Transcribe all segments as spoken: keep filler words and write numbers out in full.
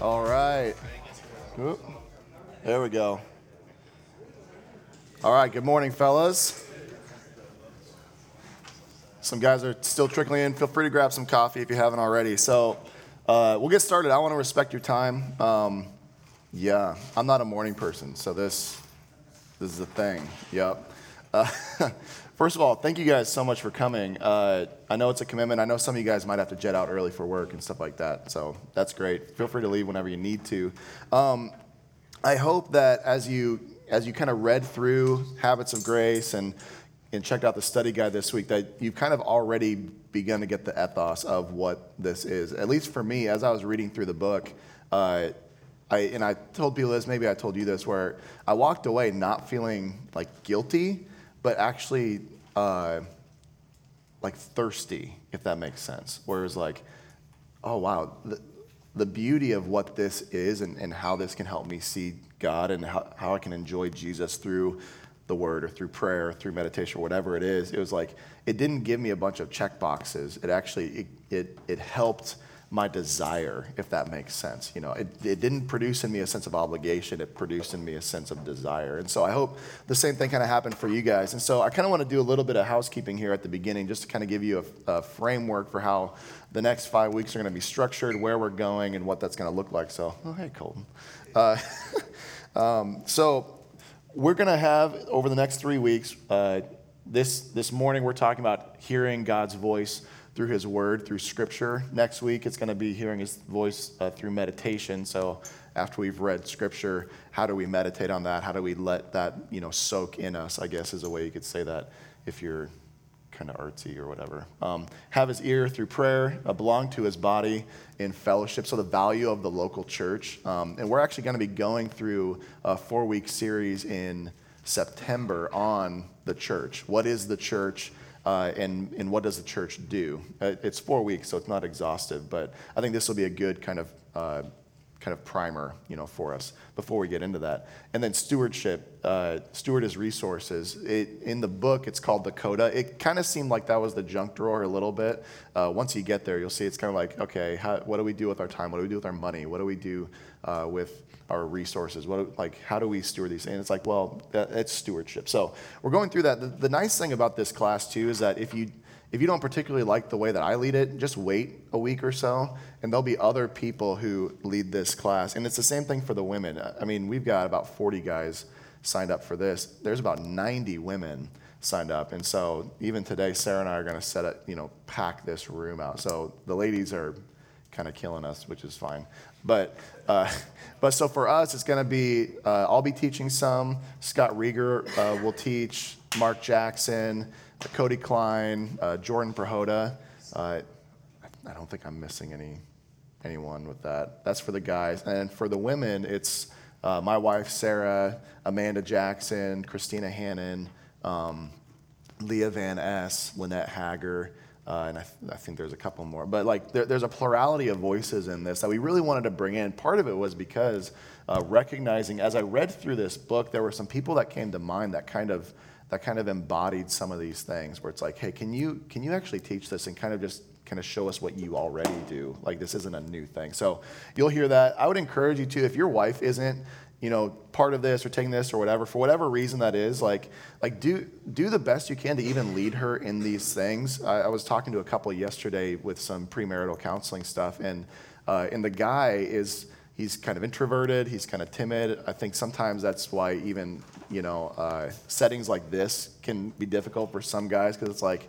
All right. Oop. There we go. All right, good morning, fellas. Some guys are still trickling in. Feel free to grab some coffee if you haven't already. So uh, we'll get started. I want to respect your time. Um, yeah, I'm not a morning person, so this this is a thing. Yep. Uh, first of all, thank you guys so much for coming. Uh, I know it's a commitment. I know some of you guys might have to jet out early for work and stuff like that, so that's great. Feel free to leave whenever you need to. Um, I hope that as you... as you kind of read through Habits of Grace and, and checked out the study guide this week, that you've kind of already begun to get the ethos of what this is. At least for me, as I was reading through the book, uh, I and I told people this, maybe I told you this, where I walked away not feeling like guilty, but actually uh, like thirsty, if that makes sense. Where it was like, oh, wow, the, the beauty of what this is and, and how this can help me see God and how, how I can enjoy Jesus through the word or through prayer or through meditation or whatever it is. It was like, it didn't give me a bunch of check boxes. It actually, it it, it helped my desire, if that makes sense. You know, it, it didn't produce in me a sense of obligation. It produced in me a sense of desire. And so I hope the same thing kind of happened for you guys. And so I kind of want to do a little bit of housekeeping here at the beginning, just to kind of give you a, a framework for how the next five weeks are going to be structured, where we're going, and what that's going to look like. So, oh, hey, Colton. Uh, um, so we're going to have, over the next three weeks, uh, this this morning we're talking about hearing God's voice through his word, through scripture. Next week it's going to be hearing his voice uh, through meditation. So after we've read scripture, how do we meditate on that? How do we let that, you know, soak in us, I guess is a way you could say that if you're kind of artsy or whatever. Um, have his ear through prayer, uh, belong to his body in fellowship, so the value of the local church. Um, and we're actually going to be going through a four-week series in September on the church. What is the church, uh, and, and what does the church do? Uh, it's four weeks, so it's not exhaustive, but I think this will be a good kind of uh, kind of primer, you know, for us before we get into that. And then stewardship, uh, steward is resources. It, in the book, it's called the coda. It kind of seemed like that was the junk drawer a little bit. Uh, once you get there, you'll see it's kind of like, okay, how, what do we do with our time? What do we do with our money? What do we do uh, with our resources? What like how do we steward these? And it's like, well, that, it's stewardship. So we're going through that. The, the nice thing about this class too is that if you If you don't particularly like the way that I lead it, just wait a week or so, and there'll be other people who lead this class. And it's the same thing for the women. I mean, we've got about forty guys signed up for this. There's about ninety women signed up. And so even today, Sarah and I are going to set it, you know, pack this room out. So the ladies are kind of killing us, which is fine. But uh, but so for us, it's going to be, uh, I'll be teaching some. Scott Rieger uh, will teach, Mark Jackson, Cody Cline, uh, Jordan Prohoda. Uh, I don't think I'm missing any anyone with that. That's for the guys. And for the women, it's uh, my wife, Sarah, Amanda Jackson, Christina Hannon, um, Leah Van S., Lynette Hager, uh, and I, th- I think there's a couple more. But like, there, there's a plurality of voices in this that we really wanted to bring in. Part of it was because uh, recognizing, as I read through this book, there were some people that came to mind that kind of that kind of embodied some of these things where it's like, hey, can you can you actually teach this and kind of just kind of show us what you already do? Like, this isn't a new thing. So you'll hear that. I would encourage you to, if your wife isn't, you know, part of this or taking this or whatever, for whatever reason that is, like, like do do the best you can to even lead her in these things. I, I was talking to a couple yesterday with some premarital counseling stuff, and uh, and the guy is, he's kind of introverted. He's kind of timid. I think sometimes that's why even, you know, uh, settings like this can be difficult for some guys, because it's like,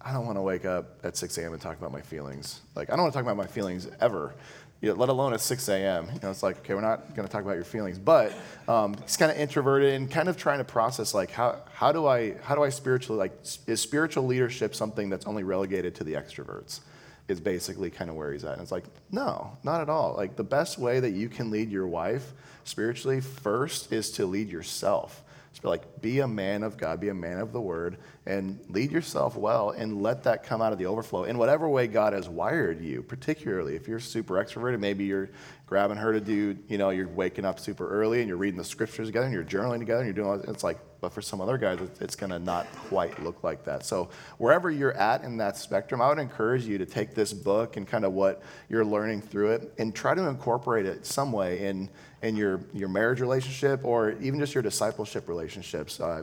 I don't want to wake up at six a.m. and talk about my feelings. Like, I don't want to talk about my feelings ever, you know, let alone at six a.m. You know, it's like, okay, we're not going to talk about your feelings. But um, he's kind of introverted and kind of trying to process, like, how how do I how do I spiritually, like, is spiritual leadership something that's only relegated to the extroverts? Is basically kind of where he's at. And it's like, no, not at all. Like, the best way that you can lead your wife spiritually first is to lead yourself. So, like, be a man of God, be a man of the word, and lead yourself well, and let that come out of the overflow in whatever way God has wired you, particularly if you're super extroverted. Maybe you're grabbing her to do, you know, you're waking up super early and you're reading the scriptures together and you're journaling together and you're doing all this. It's like, but for some other guys, it's going to not quite look like that. So wherever you're at in that spectrum, I would encourage you to take this book and kind of what you're learning through it and try to incorporate it some way in in your, your marriage relationship or even just your discipleship relationships. Uh,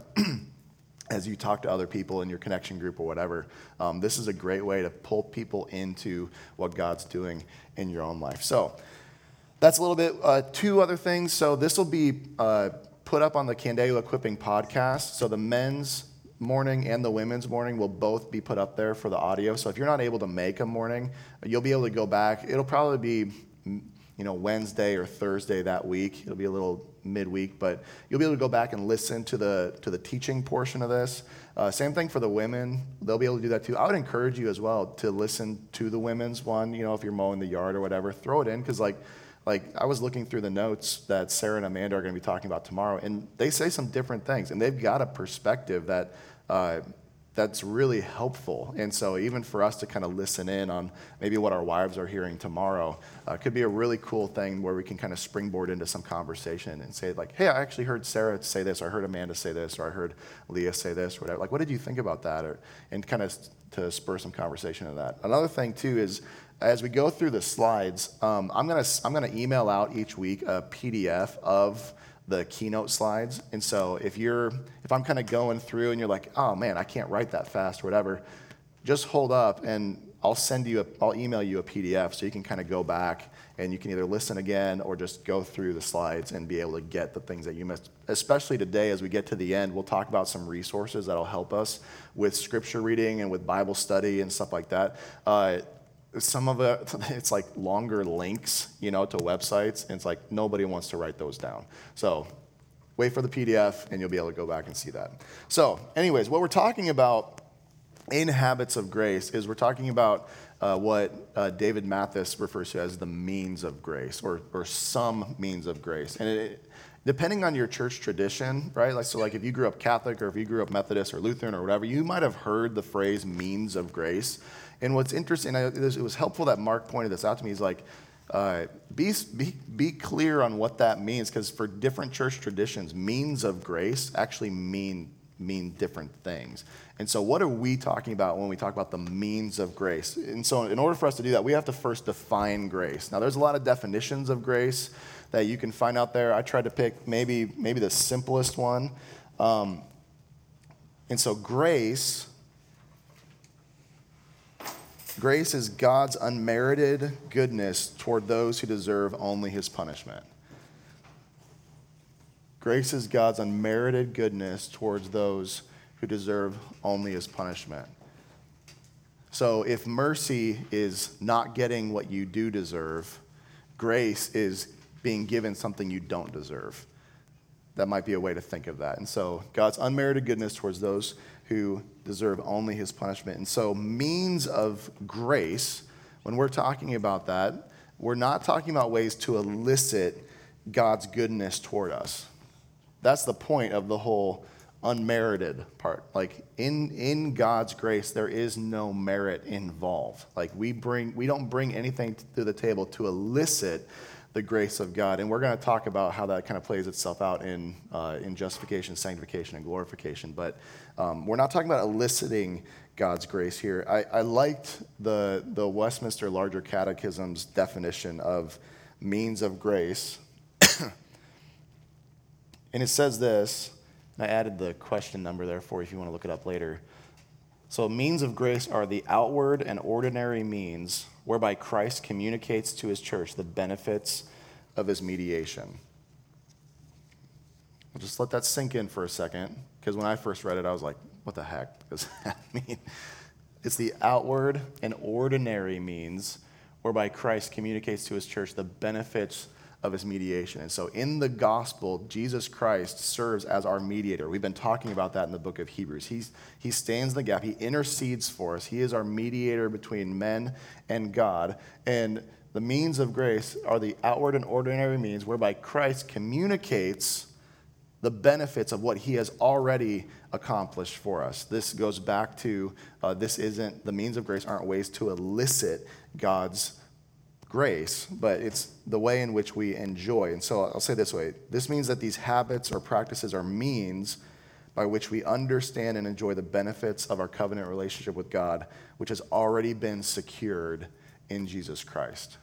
as you talk to other people in your connection group or whatever, um, this is a great way to pull people into what God's doing in your own life. So that's a little bit, uh, two other things. So this will be uh, put up on the Candela equipping podcast. So the men's morning and the women's morning will both be put up there for the audio. So if you're not able to make a morning, you'll be able to go back. It'll probably be, you know, Wednesday or Thursday that week. It'll be a little midweek, but you'll be able to go back and listen to the to the teaching portion of this. Uh, same thing for the women. They'll be able to do that too. I would encourage you as well to listen to the women's one, you know, if you're mowing the yard or whatever, throw it in, because like, Like, I was looking through the notes that Sarah and Amanda are going to be talking about tomorrow, and they say some different things, and they've got a perspective that uh, that's really helpful. And so even for us to kind of listen in on maybe what our wives are hearing tomorrow uh, could be a really cool thing where we can kind of springboard into some conversation and say, like, hey, I actually heard Sarah say this, or I heard Amanda say this, or I heard Leah say this, or whatever. Like, what did you think about that? Or, and kind of to spur some conversation in that. Another thing, too, is as we go through the slides, um, I'm gonna I'm gonna email out each week a P D F of the keynote slides. And so if you're if I'm kind of going through and you're like, oh man, I can't write that fast or whatever, just hold up and I'll send you a I'll email you a P D F so you can kind of go back and you can either listen again or just go through the slides and be able to get the things that you missed. Especially today, as we get to the end, we'll talk about some resources that'll help us with scripture reading and with Bible study and stuff like that. Uh, Some of it, it's like longer links, you know, to websites. And it's like nobody wants to write those down. So wait for the P D F and you'll be able to go back and see that. So anyways, what we're talking about in Habits of Grace is we're talking about uh, what uh, David Mathis refers to as the means of grace or or some means of grace. And it, depending on your church tradition, right? Like, so like if you grew up Catholic or if you grew up Methodist or Lutheran or whatever, you might have heard the phrase means of grace. And what's interesting, it was helpful that Mark pointed this out to me. He's like, uh, be, be be clear on what that means, because for different church traditions, means of grace actually mean mean different things. And so what are we talking about when we talk about the means of grace? And so in order for us to do that, we have to first define grace. Now, there's a lot of definitions of grace that you can find out there. I tried to pick maybe maybe the simplest one. Um, and so grace... Grace is God's unmerited goodness toward those who deserve only his punishment. Grace is God's unmerited goodness towards those who deserve only his punishment. So if mercy is not getting what you do deserve, grace is being given something you don't deserve. That might be a way to think of that. And so God's unmerited goodness towards those who deserve only his punishment. And so means of grace, when we're talking about that, we're not talking about ways to elicit God's goodness toward us. That's the point of the whole unmerited part. Like in in God's grace, there is no merit involved. Like we bring we don't bring anything to the table to elicit the grace of God. And we're going to talk about how that kind of plays itself out in uh, in justification, sanctification, and glorification. But um, we're not talking about eliciting God's grace here. I, I liked the, the Westminster Larger Catechism's definition of means of grace. And it says this, and I added the question number there for you if you want to look it up later. So means of grace are the outward and ordinary means whereby Christ communicates to his church the benefits of his mediation. I'll just let that sink in for a second, because when I first read it, I was like, what the heck does that mean? It's the outward and ordinary means whereby Christ communicates to his church the benefits of his mediation. And so in the gospel, Jesus Christ serves as our mediator. We've been talking about that in the book of Hebrews. He's, he stands in the gap. He intercedes for us. He is our mediator between men and God. And the means of grace are the outward and ordinary means whereby Christ communicates the benefits of what he has already accomplished for us. This goes back to, uh, this isn't, the means of grace aren't ways to elicit God's grace, but it's the way in which we enjoy. And so I'll say this way. This means that these habits or practices are means by which we understand and enjoy the benefits of our covenant relationship with God, which has already been secured in Jesus Christ.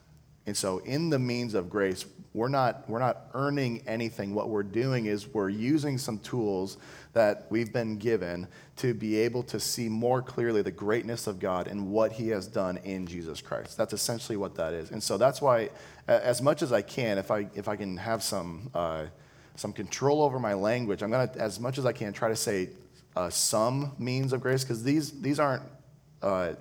And so in the means of grace, we're not, we're not earning anything. What we're doing is we're using some tools that we've been given to be able to see more clearly the greatness of God and what he has done in Jesus Christ. That's essentially what that is. And so that's why, as much as I can, if I if I can have some uh, some control over my language, I'm going to, as much as I can, try to say uh, some means of grace, because these, these aren't uh,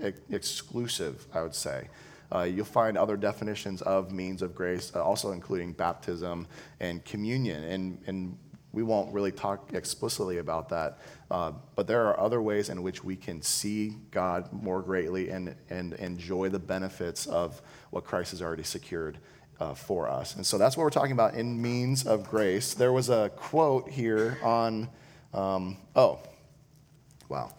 ex- exclusive, I would say. Uh, you'll find other definitions of means of grace, uh, also including baptism and communion. And, and we won't really talk explicitly about that, uh, but there are other ways in which we can see God more greatly and, and enjoy the benefits of what Christ has already secured uh, for us. And so that's what we're talking about in means of grace. There was a quote here on, um, oh, wow,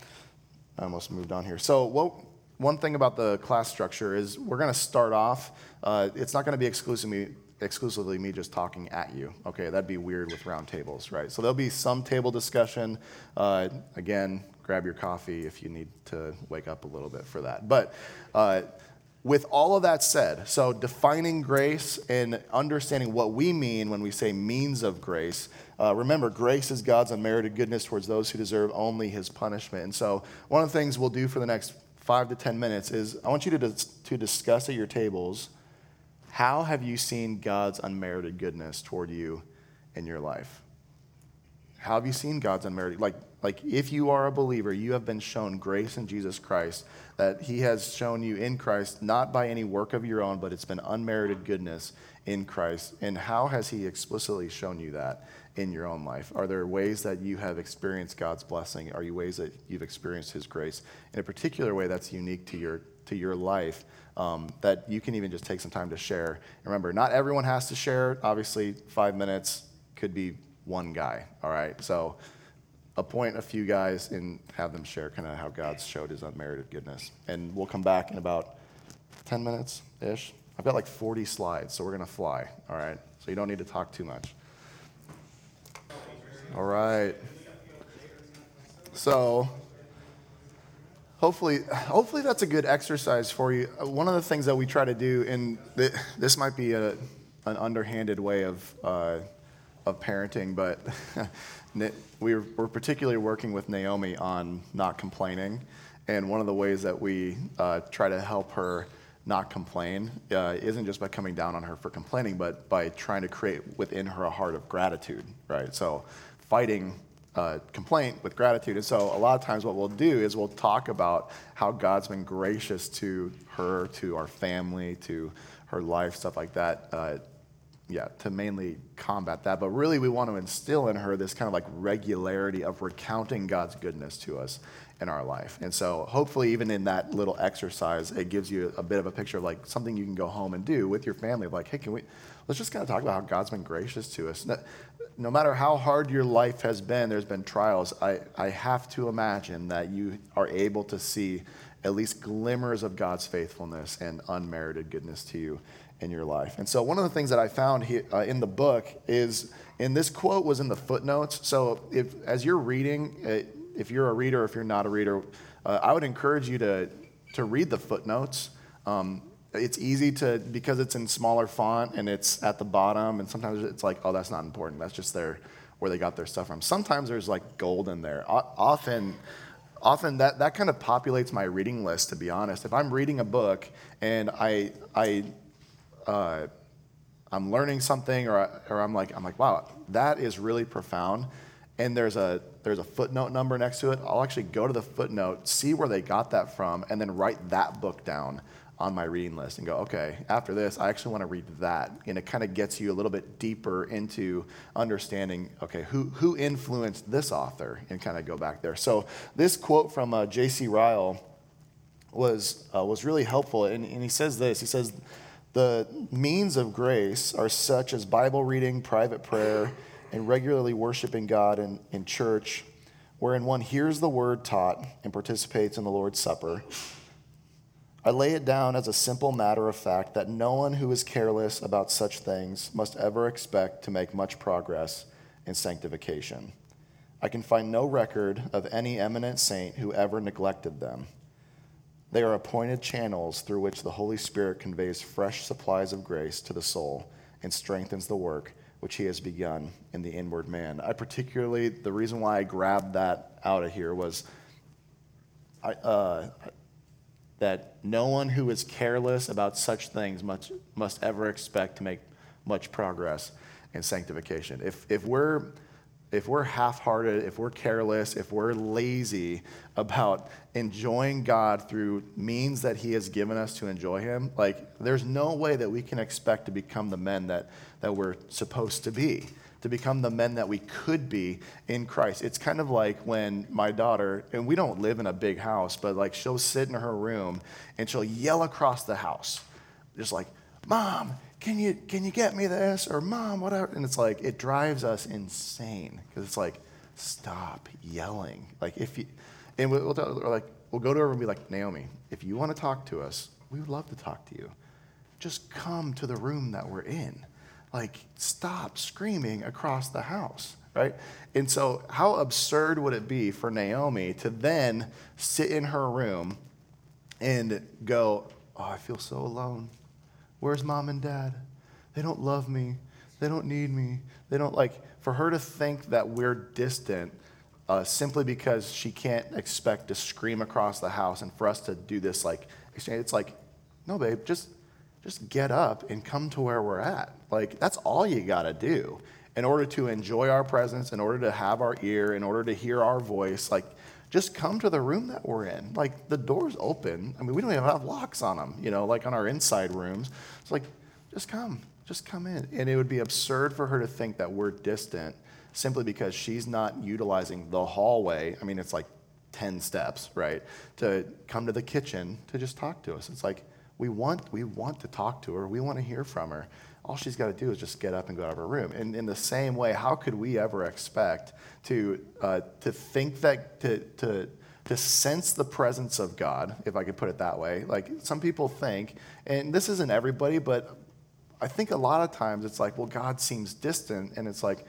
I almost moved on here. So what... One thing about the class structure is we're going to start off, uh, it's not going to be exclusively, exclusively me just talking at you. Okay, that'd be weird with round tables, right? So there'll be some table discussion. Uh, again, grab your coffee if you need to wake up a little bit for that. But uh, with all of that said, so defining grace and understanding what we mean when we say means of grace. Uh, remember, grace is God's unmerited goodness towards those who deserve only his punishment. And so one of the things we'll do for the next five to ten minutes is I want you to dis- to discuss at your tables, how have you seen God's unmerited goodness toward you in your life? How have you seen God's unmerited? Like, like if you are a believer, you have been shown grace in Jesus Christ, that he has shown you in Christ, not by any work of your own, but it's been unmerited goodness in Christ. And how has he explicitly shown you that in your own life? Are there ways that you have experienced God's blessing? Are you ways that you've experienced his grace in a particular way that's unique to your to your life um, that you can even just take some time to share? And remember, not everyone has to share. Obviously, five minutes could be one guy, all right? So appoint a few guys and have them share kind of how God's showed his unmerited goodness. And we'll come back in about ten minutes-ish. I've got like forty slides, so we're going to fly, all right? So you don't need to talk too much. All right. So hopefully hopefully that's a good exercise for you. One of the things that we try to do, and th- this might be a, an underhanded way of uh, of parenting, but we're, we're particularly working with Naomi on not complaining. And one of the ways that we uh, try to help her not complain uh, isn't just by coming down on her for complaining, but by trying to create within her a heart of gratitude, right? So fighting uh, complaint with gratitude. And so a lot of times what we'll do is we'll talk about how God's been gracious to her, to our family, to her life, stuff like that. Uh, yeah, to mainly combat that. But really we want to instill in her this kind of like regularity of recounting God's goodness to us in our life. And so hopefully even in that little exercise, it gives you a bit of a picture of like something you can go home and do with your family. Like, hey, can we, let's just kind of talk about how God's been gracious to us. No, no matter how hard your life has been, there's been trials. I, I have to imagine that you are able to see at least glimmers of God's faithfulness and unmerited goodness to you in your life. And so one of the things that I found he, uh, in the book is, and this quote was in the footnotes. So if as you're reading it, if you're a reader, if you're not a reader, uh, I would encourage you to to read the footnotes. Um, it's easy to, because it's in smaller font and it's at the bottom, and sometimes it's like, oh, that's not important. That's just their where they got their stuff from. Sometimes there's like gold in there. O- often, often that, that kind of populates my reading list, to be honest. If I'm reading a book and I I uh, I'm learning something, or I, or I'm like I'm like, wow, that is really profound. And there's a there's a footnote number next to it, I'll actually go to the footnote, see where they got that from, and then write that book down on my reading list and go, okay, after this, I actually want to read that. And it kind of gets you a little bit deeper into understanding, okay, who who influenced this author, and kind of go back there. So this quote from uh, J C Ryle was, uh, was really helpful, and, and he says this, he says, the means of grace are such as Bible reading, private prayer, and regularly worshiping God in, in church, wherein one hears the word taught and participates in the Lord's Supper, I lay it down as a simple matter of fact that no one who is careless about such things must ever expect to make much progress in sanctification. I can find no record of any eminent saint who ever neglected them. They are appointed channels through which the Holy Spirit conveys fresh supplies of grace to the soul and strengthens the work which he has begun in the inward man. I particularly, the reason why I grabbed that out of here was I, uh, that no one who is careless about such things must, must ever expect to make much progress in sanctification. If if we're if we're half-hearted, if we're careless, if we're lazy about enjoying God through means that he has given us to enjoy him, like there's no way that we can expect to become the men that, that we're supposed to be, to become the men that we could be in Christ. It's kind of like when my daughter, and we don't live in a big house, but like she'll sit in her room and she'll yell across the house, just like, Mom, can you can you get me this? Or Mom, whatever. And it's like, it drives us insane because it's like, stop yelling. Like if you, and we'll, we'll, like, we'll go to her and be like, Naomi, if you want to talk to us, we would love to talk to you. Just come to the room that we're in. Like, stop screaming across the house, right? And so how absurd would it be for Naomi to then sit in her room and go, oh, I feel so alone. Where's mom and dad? They don't love me. They don't need me. They don't like, for her to think that we're distant uh, simply because she can't expect to scream across the house and for us to do this like exchange. It's like, no, babe, just just get up and come to where we're at. Like, that's all you got to do in order to enjoy our presence, in order to have our ear, in order to hear our voice. Like, just come to the room that we're in. Like, the door's open. I mean, we don't even have locks on them, you know, like on our inside rooms. It's like, just come. Just come in. And it would be absurd for her to think that we're distant simply because she's not utilizing the hallway. I mean, it's like ten steps, right, to come to the kitchen to just talk to us. It's like, we want we want to talk to her. We want to hear from her. All she's got to do is just get up and go out of her room. And in the same way, how could we ever expect to uh, to think that, to, to to sense the presence of God, if I could put it that way? Like, some people think, and this isn't everybody, but I think a lot of times it's like, well, God seems distant. And it's like,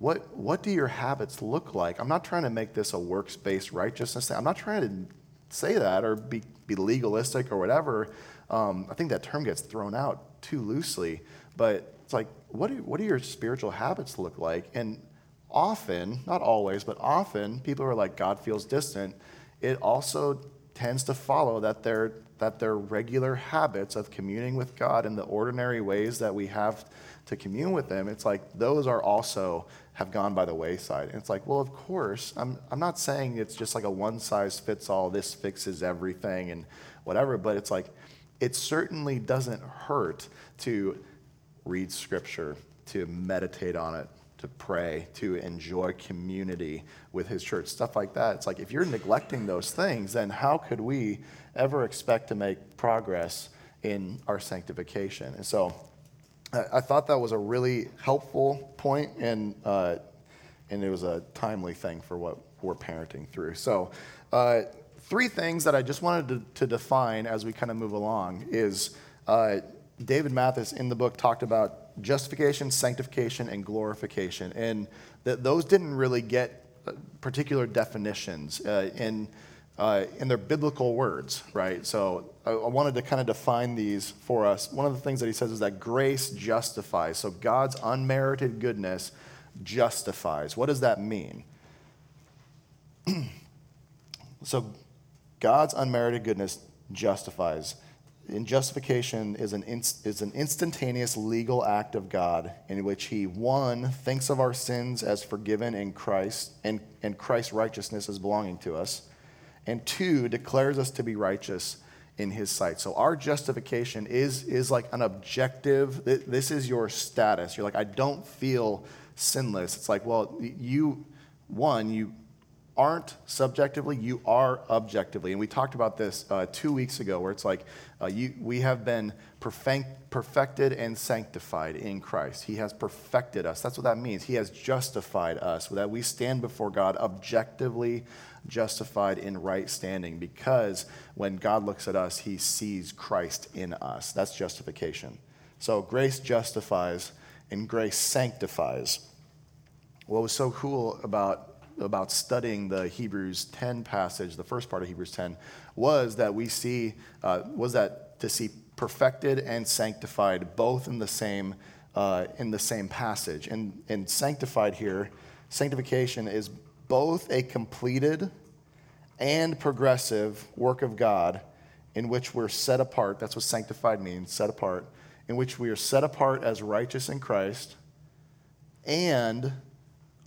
what what do your habits look like? I'm not trying to make this a works-based righteousness thing. I'm not trying to say that or be, be legalistic or whatever. Um, I think that term gets thrown out too loosely. But it's like, what do, what do your spiritual habits look like? And often, not always, but often people are like, God feels distant. It also tends to follow that their that their regular habits of communing with God in the ordinary ways that we have to commune with him, it's like those are also have gone by the wayside. And it's like, well, of course, I'm I'm not saying it's just like a one-size-fits-all, this fixes everything and whatever, but it's like, it certainly doesn't hurt to read scripture, to meditate on it, to pray, to enjoy community with his church, stuff like that. It's like, if you're neglecting those things, then how could we ever expect to make progress in our sanctification? And so I thought that was a really helpful point, and uh, and it was a timely thing for what we're parenting through. So uh, three things that I just wanted to, to define as we kind of move along is uh, David Mathis in the book talked about justification, sanctification, and glorification, and th- those didn't really get particular definitions uh, in uh, in their biblical words, right? So I, I wanted to kind of define these for us. One of the things that he says is that grace justifies. So God's unmerited goodness justifies. What does that mean? So God's unmerited goodness justifies. And justification is an inst- is an instantaneous legal act of God in which he, one, thinks of our sins as forgiven in Christ and, and Christ's righteousness as belonging to us, and two, declares us to be righteous in his sight. So our justification is, is like an objective. This is your status. You're like, I don't feel sinless. It's like, well, you, one, you aren't subjectively, you are objectively. And we talked about this uh, two weeks ago, where it's like uh, you, we have been perfect, perfected and sanctified in Christ. He has perfected us. That's what that means. He has justified us, so that we stand before God objectively justified in right standing, because when God looks at us, he sees Christ in us. That's justification. So grace justifies and grace sanctifies. What was so cool about about studying the Hebrews ten passage, the first part of Hebrews ten, was that we see, uh, was that to see perfected and sanctified both in the same uh, in the same passage. And, and sanctified here, sanctification is both a completed and progressive work of God in which we're set apart. That's what sanctified means, set apart. In which we are set apart as righteous in Christ and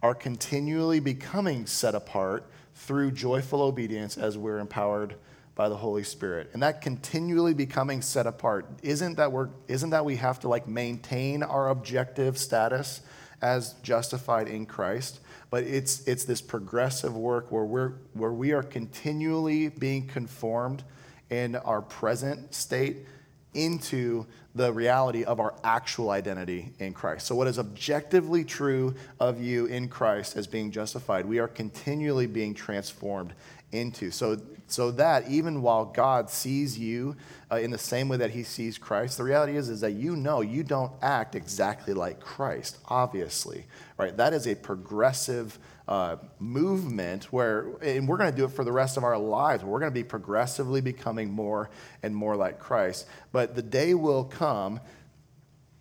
are continually becoming set apart through joyful obedience as we're empowered by the Holy Spirit. And that continually becoming set apart, isn't that we're, isn't that we have to like maintain our objective status as justified in Christ, but it's it's this progressive work where we're where we are continually being conformed in our present state into the reality of our actual identity in Christ. So what is objectively true of you in Christ as being justified, we are continually being transformed into. So so that even while God sees you uh, in the same way that he sees Christ, the reality is, is that you know you don't act exactly like Christ, obviously, right? That is a progressive uh, movement where, and we're going to do it for the rest of our lives. We're going to be progressively becoming more and more like Christ. But the day will come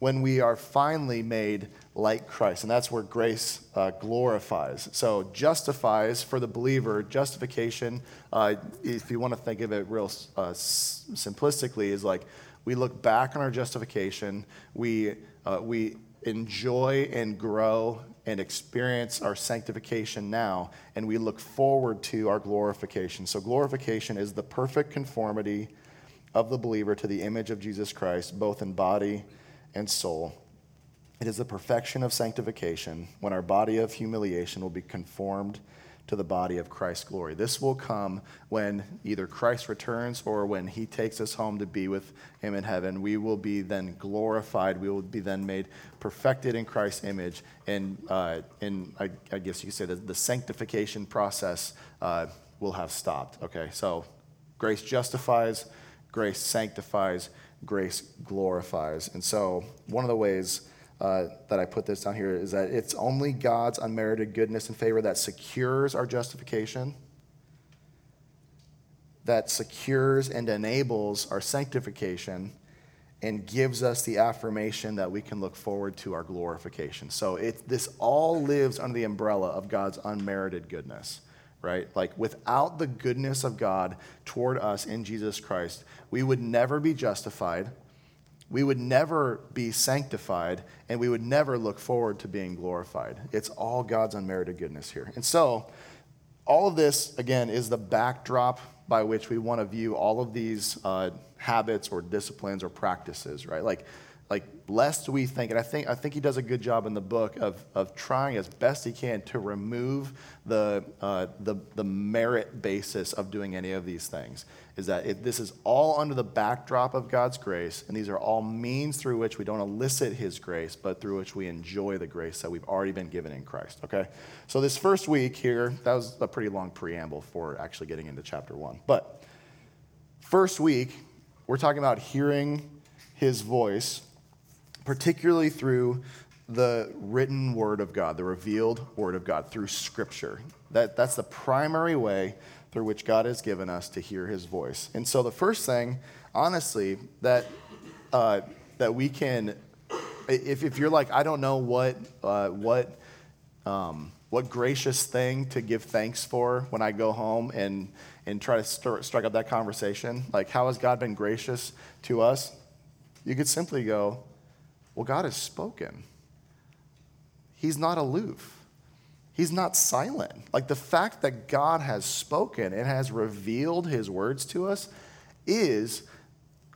when we are finally made like Christ. And that's where grace uh, glorifies. So justifies for the believer, justification, uh, if you want to think of it real uh, s- simplistically, is like we look back on our justification, we uh, we enjoy and grow and experience our sanctification now, and we look forward to our glorification. So glorification is the perfect conformity of the believer to the image of Jesus Christ, both in body and soul. It is the perfection of sanctification when our body of humiliation will be conformed to the body of Christ's glory. This will come when either Christ returns or when he takes us home to be with him in heaven. We will be then glorified. We will be then made perfected in Christ's image. And, uh, and I, I guess you could say that the sanctification process uh, will have stopped. Okay, so grace justifies, grace sanctifies, grace glorifies. And so one of the ways uh, that I put this down here is that it's only God's unmerited goodness and favor that secures our justification, that secures and enables our sanctification, and gives us the affirmation that we can look forward to our glorification. So it, this all lives under the umbrella of God's unmerited goodness. Right? Like without the goodness of God toward us in Jesus Christ, we would never be justified, we would never be sanctified, and we would never look forward to being glorified. It's all God's unmerited goodness here. And so all of this, again, is the backdrop by which we want to view all of these uh, habits or disciplines or practices, right? Like Like, lest we think, and I think I think he does a good job in the book of, of trying as best he can to remove the, uh, the the merit basis of doing any of these things, is that it, this is all under the backdrop of God's grace, and these are all means through which we don't elicit his grace, but through which we enjoy the grace that we've already been given in Christ, okay? So this first week here, that was a pretty long preamble for actually getting into chapter one. But first week, we're talking about hearing his voice, particularly through the written word of God, the revealed word of God, through scripture. That, that's the primary way through which God has given us to hear his voice. And so the first thing, honestly, that uh, that we can, if, if you're like, I don't know what uh, what um, what gracious thing to give thanks for when I go home and, and try to stir, strike up that conversation, like how has God been gracious to us? You could simply go, well, God has spoken. He's not aloof. He's not silent. Like the fact that God has spoken and has revealed his words to us is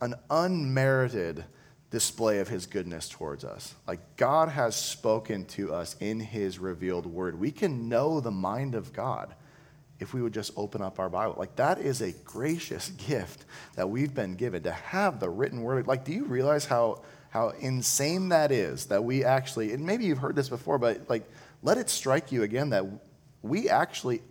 an unmerited display of his goodness towards us. Like God has spoken to us in his revealed word. We can know the mind of God. if we would just open up our Bible. Like, that is a gracious gift that we've been given, to have the written word. Like, do you realize how how insane that is, that we actually, and maybe you've heard this before, but like, let it strike you again that we actually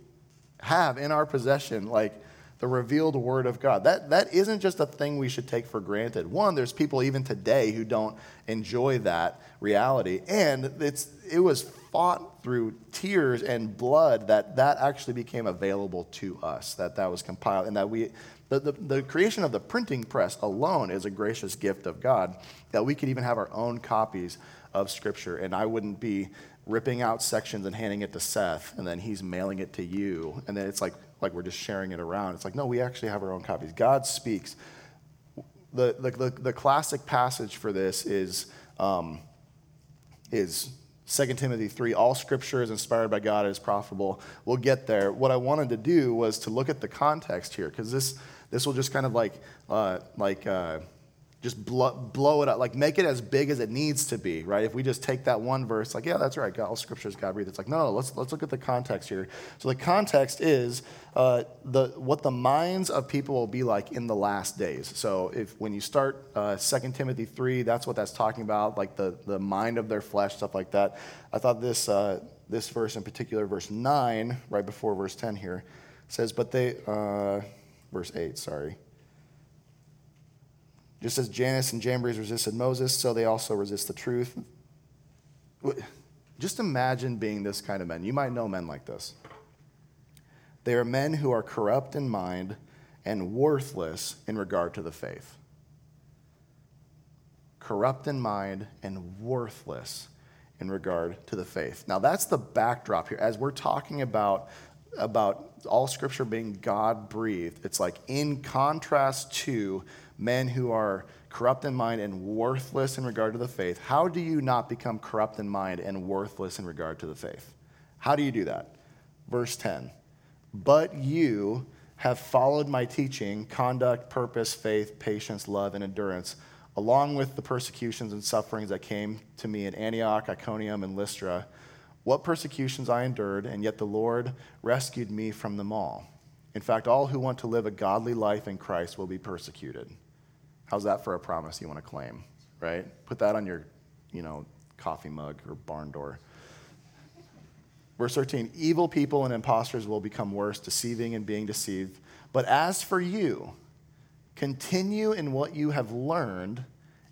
have in our possession, like, the revealed word of God. That that isn't just a thing we should take for granted. One, there's people even today who don't enjoy that reality, and it's it was fought through tears and blood that that actually became available to us. That that was compiled, and that we the the, the creation of the printing press alone is a gracious gift of God, that we could even have our own copies of Scripture, and I wouldn't be ripping out sections and handing it to Seth, and then he's mailing it to you, and then it's like like we're just sharing it around. It's like, no, we actually have our own copies. God speaks. The the the, the classic passage for this is um, is Second Timothy three. All Scripture is inspired by God and is profitable. We'll get there. What I wanted to do was to look at the context here, because this this will just kind of like uh, like. Uh, Just blow, blow it up, like make it as big as it needs to be, right? If we just take that one verse, like, yeah, that's right, God, all Scripture is God breathed. It's like, no, no, let's let's look at the context here. So the context is uh, the what the minds of people will be like in the last days. So if when you start uh, Second Timothy three, that's what that's talking about, like the the mind of their flesh, stuff like that. I thought this uh, this verse in particular, verse nine, right before verse ten here, says, but they, uh, verse eight, sorry. Just as Janus and Jambres resisted Moses, so they also resist the truth. Just imagine being this kind of men. You might know men like this. They are men who are corrupt in mind and worthless in regard to the faith. Corrupt in mind and worthless in regard to the faith. Now, that's the backdrop here. As we're talking about, about all Scripture being God-breathed, it's like in contrast to men who are corrupt in mind and worthless in regard to the faith. How do you not become corrupt in mind and worthless in regard to the faith? How do you do that? Verse ten, but you have followed my teaching, conduct, purpose, faith, patience, love, and endurance, along with the persecutions and sufferings that came to me in Antioch, Iconium, and Lystra. What persecutions I endured, and yet the Lord rescued me from them all. In fact, all who want to live a godly life in Christ will be persecuted. How's that for a promise you want to claim, right? Put that on your, you know, coffee mug or barn door. Verse thirteen, evil people and impostors will become worse, deceiving and being deceived. But as for you, continue in what you have learned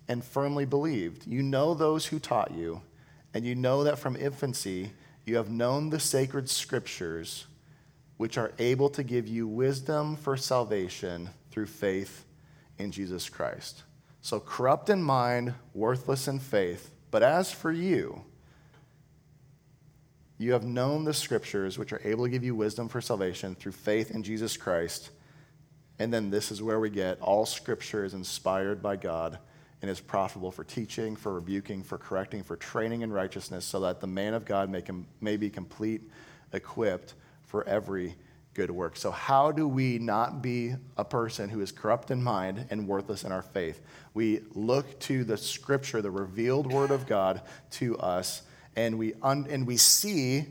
and firmly believed. You know those who taught you, and you know that from infancy you have known the sacred Scriptures, which are able to give you wisdom for salvation through faith in Jesus Christ. So corrupt in mind, worthless in faith. But as for you, you have known the Scriptures, which are able to give you wisdom for salvation through faith in Jesus Christ. And then this is where we get all Scripture is inspired by God and is profitable for teaching, for rebuking, for correcting, for training in righteousness, so that the man of God may, com- may be complete, equipped for every good work. So how do we not be a person who is corrupt in mind and worthless in our faith? We look to the Scripture, the revealed word of God to us, and we un- and we see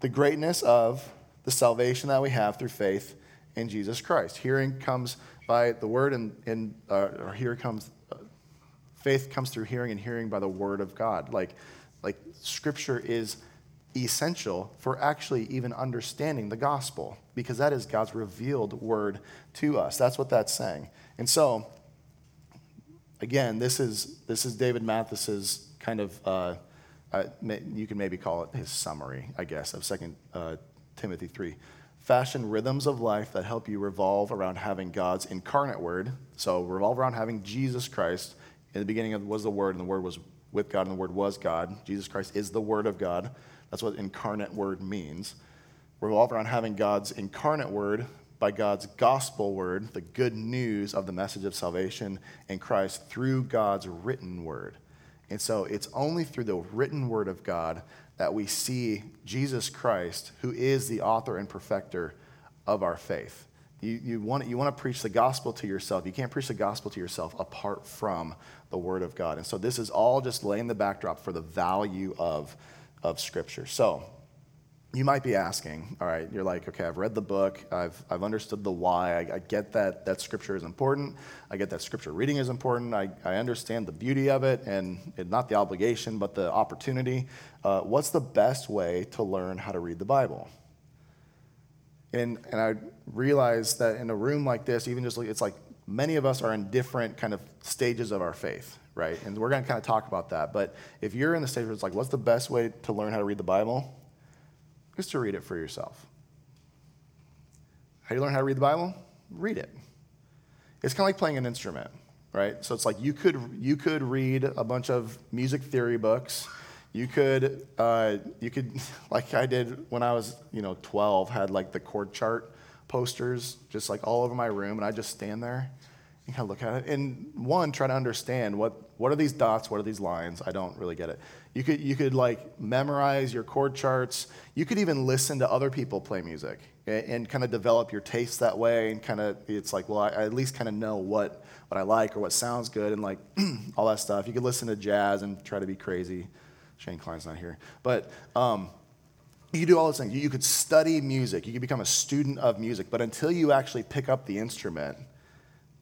the greatness of the salvation that we have through faith in Jesus Christ. Hearing comes by the word, and, and uh, or here comes uh, faith comes through hearing, and hearing by the word of God. Like, like Scripture is essential for actually even understanding the gospel, because that is God's revealed word to us. That's what that's saying. And so, again, this is this is David Mathis's kind of uh, uh, you can maybe call it his summary, I guess, of Second uh, Timothy three. Fashion rhythms of life that help you revolve around having God's incarnate word. So revolve around having Jesus Christ. In the beginning was the Word, and the Word was with God, and the Word was God. Jesus Christ is the Word of God. That's what incarnate word means. Revolve around having God's incarnate word by God's gospel word, the good news of the message of salvation in Christ through God's written word. And so it's only through the written word of God that we see Jesus Christ, who is the author and perfecter of our faith. You, you want you want to preach the gospel to yourself. You can't preach the gospel to yourself apart from the word of God. And so this is all just laying the backdrop for the value of of Scripture. So you might be asking, all right, you're like, okay, I've read the book, I've I've understood the why, I, I get that that scripture is important, I get that scripture reading is important, I, I understand the beauty of it, and it, not the obligation, but the opportunity. Uh, what's the best way to learn how to read the Bible? And and I realized that in a room like this, even just like, it's like many of us are in different kind of stages of our faith, right? And we're going to kind of talk about that. But if you're in the stage where it's like, what's the best way to learn how to read the Bible? Just to read it for yourself. How do you learn how to read the Bible? Read it. It's kind of like playing an instrument, right? So it's like you could you could read a bunch of music theory books. You could, uh, you could, like I did when I was, you know, twelve, had like the chord chart posters just like all over my room, and I just stand there and kind of look at it. And one, try to understand what, what are these dots, what are these lines? I don't really get it. You could, you could like memorize your chord charts. You could even listen to other people play music and, and kind of develop your taste that way. And kind of, it's like, well, I, I at least kind of know what, what I like or what sounds good and like all that stuff. You could listen to jazz and try to be crazy. Shane Klein's not here. But um, you do all those things. You, you could study music. You could become a student of music. But until you actually pick up the instrument,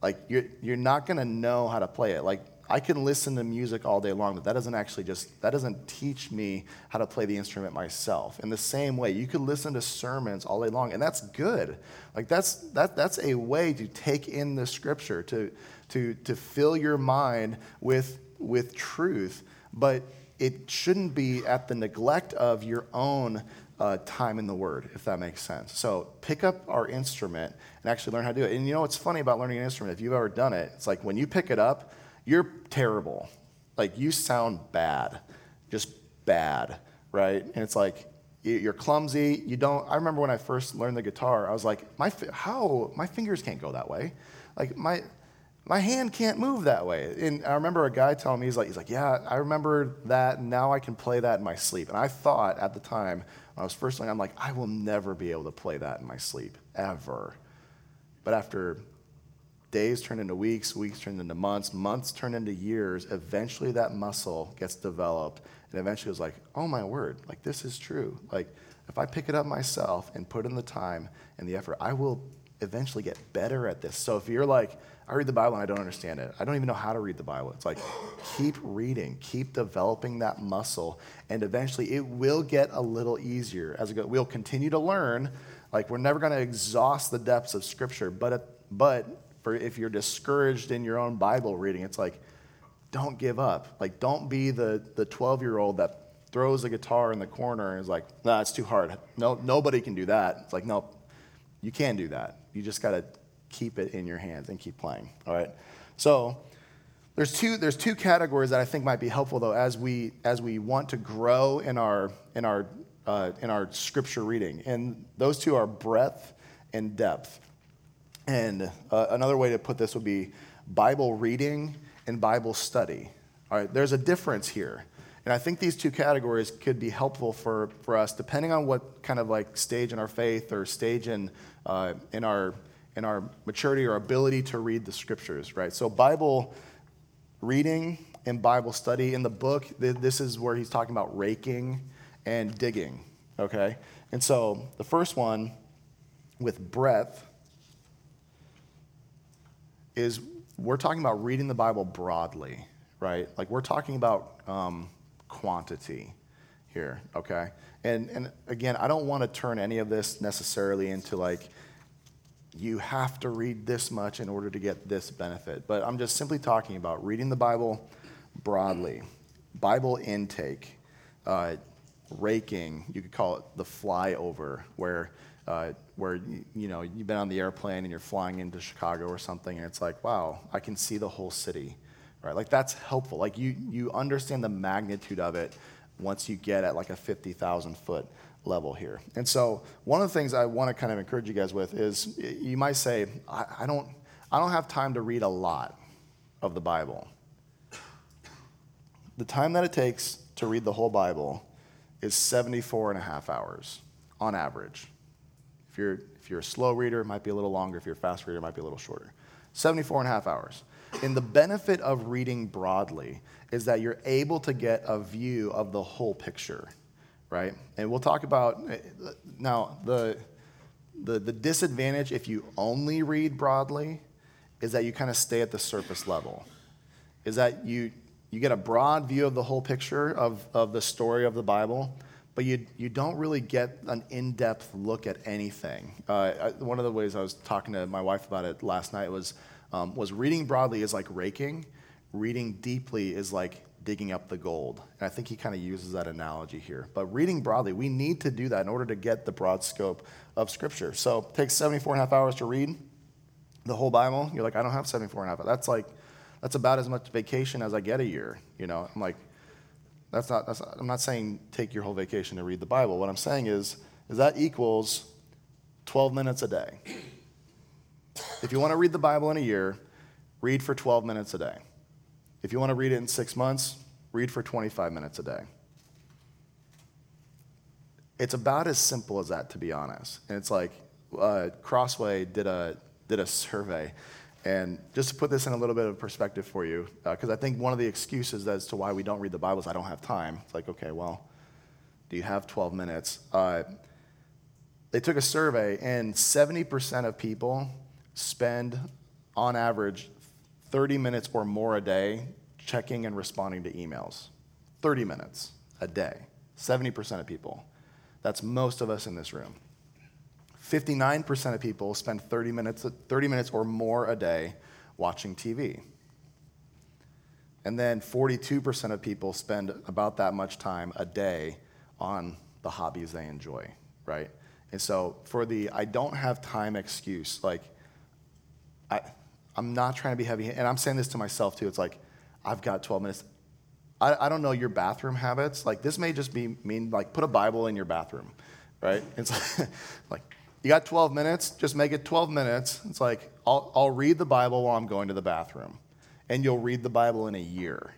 like you're, you're not going to know how to play it. Like I can listen to music all day long, but that doesn't actually just, that doesn't teach me how to play the instrument myself. In the same way, you could listen to sermons all day long, and that's good. Like that's that that's a way to take in the scripture, to to to fill your mind with with truth, but it shouldn't be at the neglect of your own uh, time in the Word, if that makes sense. So pick up our instrument and actually learn how to do it. And you know what's funny about learning an instrument, if you've ever done it, it's like when you pick it up, you're terrible. Like you sound bad, just bad, right? And it's like you're clumsy. You don't, I remember when I first learned the guitar, I was like, my how, my fingers can't go that way. Like my... My hand can't move that way. And I remember a guy telling me, he's like, he's like, yeah, I remember that. Now I can play that in my sleep. And I thought at the time, when I was first learning, I'm like, I will never be able to play that in my sleep, ever. But after days turned into weeks, weeks turned into months, months turned into years, eventually that muscle gets developed. And eventually it was like, oh my word, like this is true. Like if I pick it up myself and put in the time and the effort, I will eventually get better at this. So if you're like, I read the Bible and I don't understand it. I don't even know how to read the Bible. It's like, keep reading, keep developing that muscle, and eventually it will get a little easier as it goes. We'll continue to learn. Like we're never going to exhaust the depths of Scripture, but but for if you're discouraged in your own Bible reading, it's like, don't give up. Like don't be the the twelve-year-old that throws a guitar in the corner and is like, nah, it's too hard. No, nobody can do that. It's like, no, you can do that. You just got to keep it in your hands and keep playing, all right? So there's two there's two categories that I think might be helpful, though, as we as we want to grow in our in our uh, in our scripture reading. And those two are breadth and depth. And uh, another way to put this would be Bible reading and Bible study. All right, there's a difference here. And I think these two categories could be helpful for, for us, depending on what kind of like stage in our faith or stage in uh, in our in our maturity or ability to read the scriptures, right? So Bible reading and Bible study in the book, th- this is where he's talking about raking and digging, okay? And so the first one with breadth is we're talking about reading the Bible broadly, right? Like we're talking about um, quantity here, okay? And, and again, I don't want to turn any of this necessarily into like, you have to read this much in order to get this benefit. But I'm just simply talking about reading the Bible broadly. Bible intake, uh, raking, you could call it the flyover, where, uh, where you know, you've been on the airplane and you're flying into Chicago or something, and it's like, wow, I can see the whole city, right? Like, that's helpful. Like, you, you understand the magnitude of it once you get at, like, a fifty thousand foot level here. And so one of the things I want to kind of encourage you guys with is you might say, I, I don't I don't have time to read a lot of the Bible. The time that it takes to read the whole Bible is seventy-four and a half hours on average. If you're if you're a slow reader, it might be a little longer. If you're a fast reader, it might be a little shorter. seventy-four and a half hours. And the benefit of reading broadly is that you're able to get a view of the whole picture. right? And we'll talk about now the the the disadvantage if you only read broadly is that you kind of stay at the surface level. Is that you you get a broad view of the whole picture of, of the story of the Bible, but you you don't really get an in-depth look at anything. Uh, I, one of the ways I was talking to my wife about it last night was um, was reading broadly is like raking, reading deeply is like digging up the gold. And I think he kind of uses that analogy here. But reading broadly, we need to do that in order to get the broad scope of Scripture. So it takes seventy-four and a half hours to read the whole Bible. You're like, I don't have seventy-four and a half hours. That's like, that's about as much vacation as I get a year. You know, I'm like, that's not, that's not, I'm not saying take your whole vacation to read the Bible. What I'm saying is, is that equals twelve minutes a day. If you want to read the Bible in a year, read for twelve minutes a day. If you want to read it in six months, read for twenty-five minutes a day. It's about as simple as that, to be honest. And it's like uh, Crossway did a did a survey. And just to put this in a little bit of perspective for you, because uh, I think one of the excuses as to why we don't read the Bible is I don't have time. It's like, okay, well, do you have twelve minutes? Uh, they took a survey, and seventy percent of people spend, on average, thirty minutes or more a day checking and responding to emails. thirty minutes a day, seventy percent of people. That's most of us in this room. fifty-nine percent of people spend thirty minutes, thirty minutes or more a day watching T V. And then forty-two percent of people spend about that much time a day on the hobbies they enjoy, right? And so for the I don't have time excuse, like, I... I'm not trying to be heavy, and I'm saying this to myself too. It's like, I've got twelve minutes. I, I don't know your bathroom habits. Like, this may just be mean, like, put a Bible in your bathroom, right? It's like, like you got twelve minutes, just make it twelve minutes. It's like, I'll, I'll read the Bible while I'm going to the bathroom, and you'll read the Bible in a year,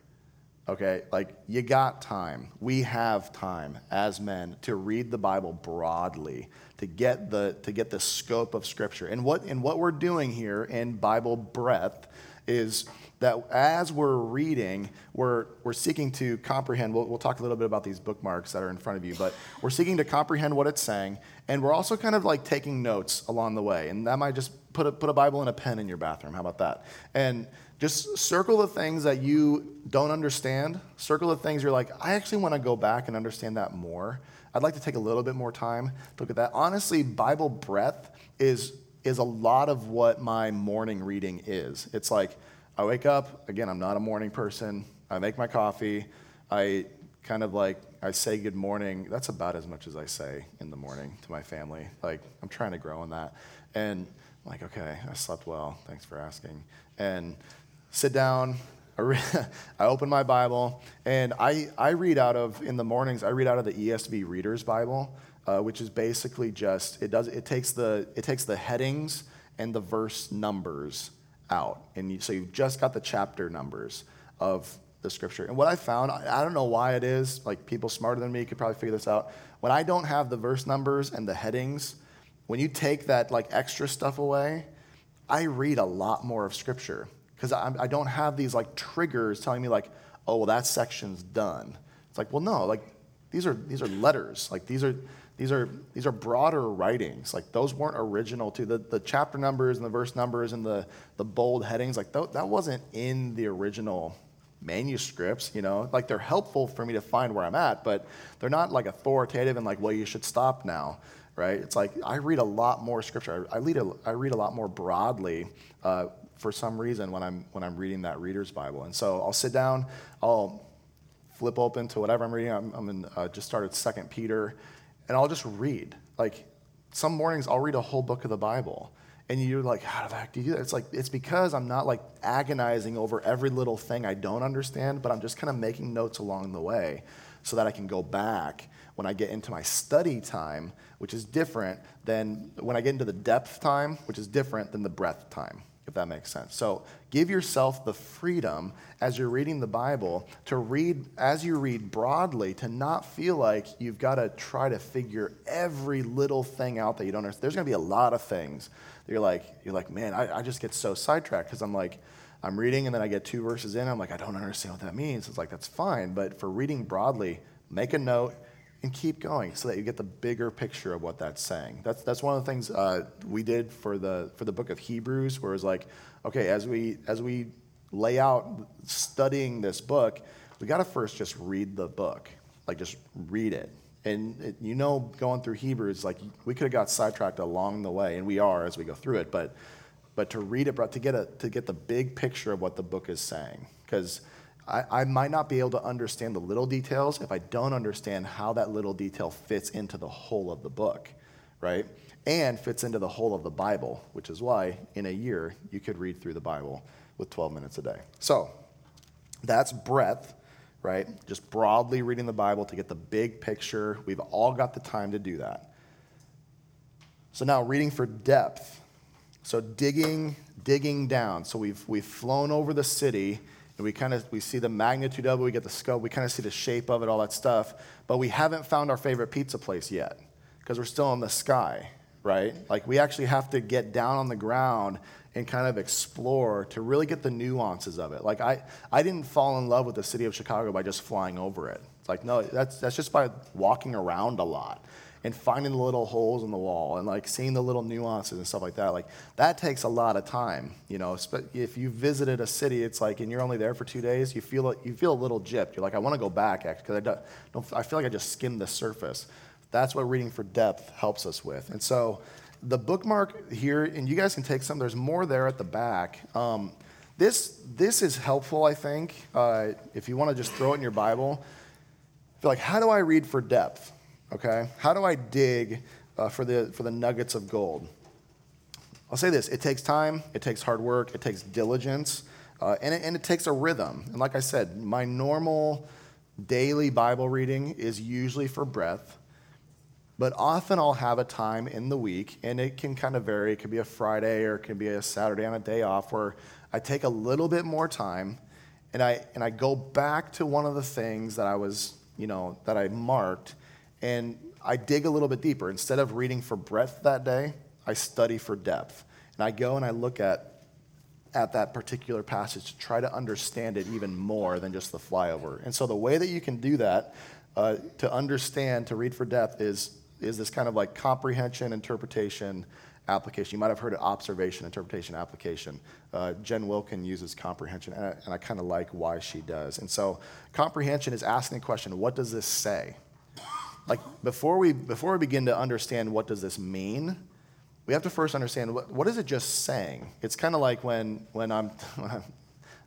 okay? Like, you got time. We have time as men to read the Bible broadly, to get the to get the scope of Scripture. And what and what we're doing here in Bible breadth is that as we're reading, we're we're seeking to comprehend. We'll, we'll talk a little bit about these bookmarks that are in front of you, but we're seeking to comprehend what it's saying, and we're also kind of like taking notes along the way. And that might just put a, put a Bible and a pen in your bathroom. How about that? And just circle the things that you don't understand. Circle the things you're like, I actually want to go back and understand that more. I'd like to take a little bit more time to look at that. Honestly, Bible breadth is is a lot of what my morning reading is. It's like, I wake up, again, I'm not a morning person. I make my coffee. I kind of like, I say good morning. That's about as much as I say in the morning to my family. Like, I'm trying to grow in that. And I'm like, okay, I slept well. Thanks for asking. And sit down. I open my Bible, and I, I read out of, in the mornings, I read out of the E S V Reader's Bible, uh, which is basically just, it does it takes the it takes the headings and the verse numbers out. And you, so you've just got the chapter numbers of the Scripture. And what I found, I, I don't know why it is, like people smarter than me could probably figure this out. When I don't have the verse numbers and the headings, when you take that like extra stuff away, I read a lot more of Scripture. Because I, I don't have these like triggers telling me like, oh, well, that section's done. It's like, well, no, like these are these are letters. Like these are these are these are broader writings. Like those weren't original to the the chapter numbers and the verse numbers and the the bold headings. Like th- that wasn't in the original manuscripts. You know, like they're helpful for me to find where I'm at, but they're not like authoritative and like, well, you should stop now. Right? It's like I read a lot more Scripture. I, I read a, I read a lot more broadly. Uh, for some reason when I'm when I'm reading that Reader's Bible. And so I'll sit down, I'll flip open to whatever I'm reading. I'm, I'm in, uh, just started Second Peter, and I'll just read. Like some mornings I'll read a whole book of the Bible, and you're like, how the heck do you do that? It's like, it's because I'm not like agonizing over every little thing I don't understand, but I'm just kind of making notes along the way so that I can go back when I get into my study time, which is different than when I get into the depth time, which is different than the breadth time. If that makes sense. So give yourself the freedom as you're reading the Bible to read, as you read broadly, to not feel like you've got to try to figure every little thing out that you don't understand. There's going to be a lot of things that you're like, you're like, man, I, I just get so sidetracked because I'm like, I'm reading and then I get two verses in. I'm like, I don't understand what that means. It's like, that's fine. But for reading broadly, make a note, and keep going so that you get the bigger picture of what that's saying. That's that's one of the things uh, we did for the for the book of Hebrews, where it's like, okay, as we as we lay out studying this book, we got to first just read the book, like just read it. And it, you know, going through Hebrews, like we could have got sidetracked along the way, and we are as we go through it. But but to read it, but to get a to get the big picture of what the book is saying, because I, I might not be able to understand the little details if I don't understand how that little detail fits into the whole of the book, right? And fits into the whole of the Bible, which is why in a year you could read through the Bible with twelve minutes a day. So that's breadth, right? Just broadly reading the Bible to get the big picture. We've all got the time to do that. So now reading for depth. So digging, digging down. So we've we've flown over the city. And we kind of, we see the magnitude of it, we get the scope, we kind of see the shape of it, all that stuff. But we haven't found our favorite pizza place yet because we're still in the sky, right? Like we actually have to get down on the ground and kind of explore to really get the nuances of it. Like I, I didn't fall in love with the city of Chicago by just flying over it. It's like, no, that's that's just by walking around a lot and finding the little holes in the wall and like seeing the little nuances and stuff like that. Like that takes a lot of time, you know. If you visited a city, it's like, and you're only there for two days, you feel you feel a little gypped. You're like, I want to go back because I don't, don't. I feel like I just skimmed the surface. That's what reading for depth helps us with. And so, the bookmark here, and you guys can take some. There's more there at the back. Um, this this is helpful, I think. Uh, if you want to just throw it in your Bible, feel like, how do I read for depth? Okay, how do I dig uh, for the for the nuggets of gold? I'll say this: it takes time, it takes hard work, it takes diligence, uh, and it, and it takes a rhythm. And like I said, my normal daily Bible reading is usually for breadth, but often I'll have a time in the week, and it can kind of vary. It could be a Friday or it can be a Saturday on a day off where I take a little bit more time, and I and I go back to one of the things that I was, you know, that I marked. And I dig a little bit deeper. Instead of reading for breadth that day, I study for depth. And I go and I look at at that particular passage to try to understand it even more than just the flyover. And so the way that you can do that uh, to understand, to read for depth, is, is this kind of like comprehension, interpretation, application. You might have heard of observation, interpretation, application. Uh, Jen Wilkin uses comprehension, and I, and I kind of like why she does. And so comprehension is asking the question, what does this say? Like before we before we begin to understand what does this mean, we have to first understand what what is it just saying. It's kind of like when when I'm, when I'm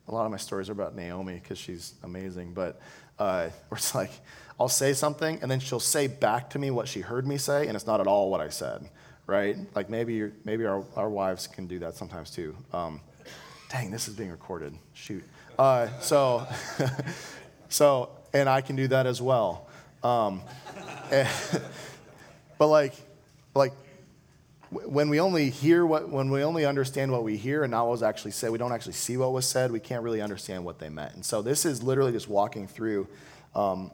a lot of my stories are about Naomi because she's amazing, but uh, where it's like I'll say something and then she'll say back to me what she heard me say, and it's not at all what I said, right? Like maybe you're, maybe our our wives can do that sometimes too. Um, dang, this is being recorded. Shoot. Uh, so so and I can do that as well. Um, and, but like, like when we only hear what, when we only understand what we hear and not what was actually said, we don't actually see what was said. We can't really understand what they meant. And so this is literally just walking through, um,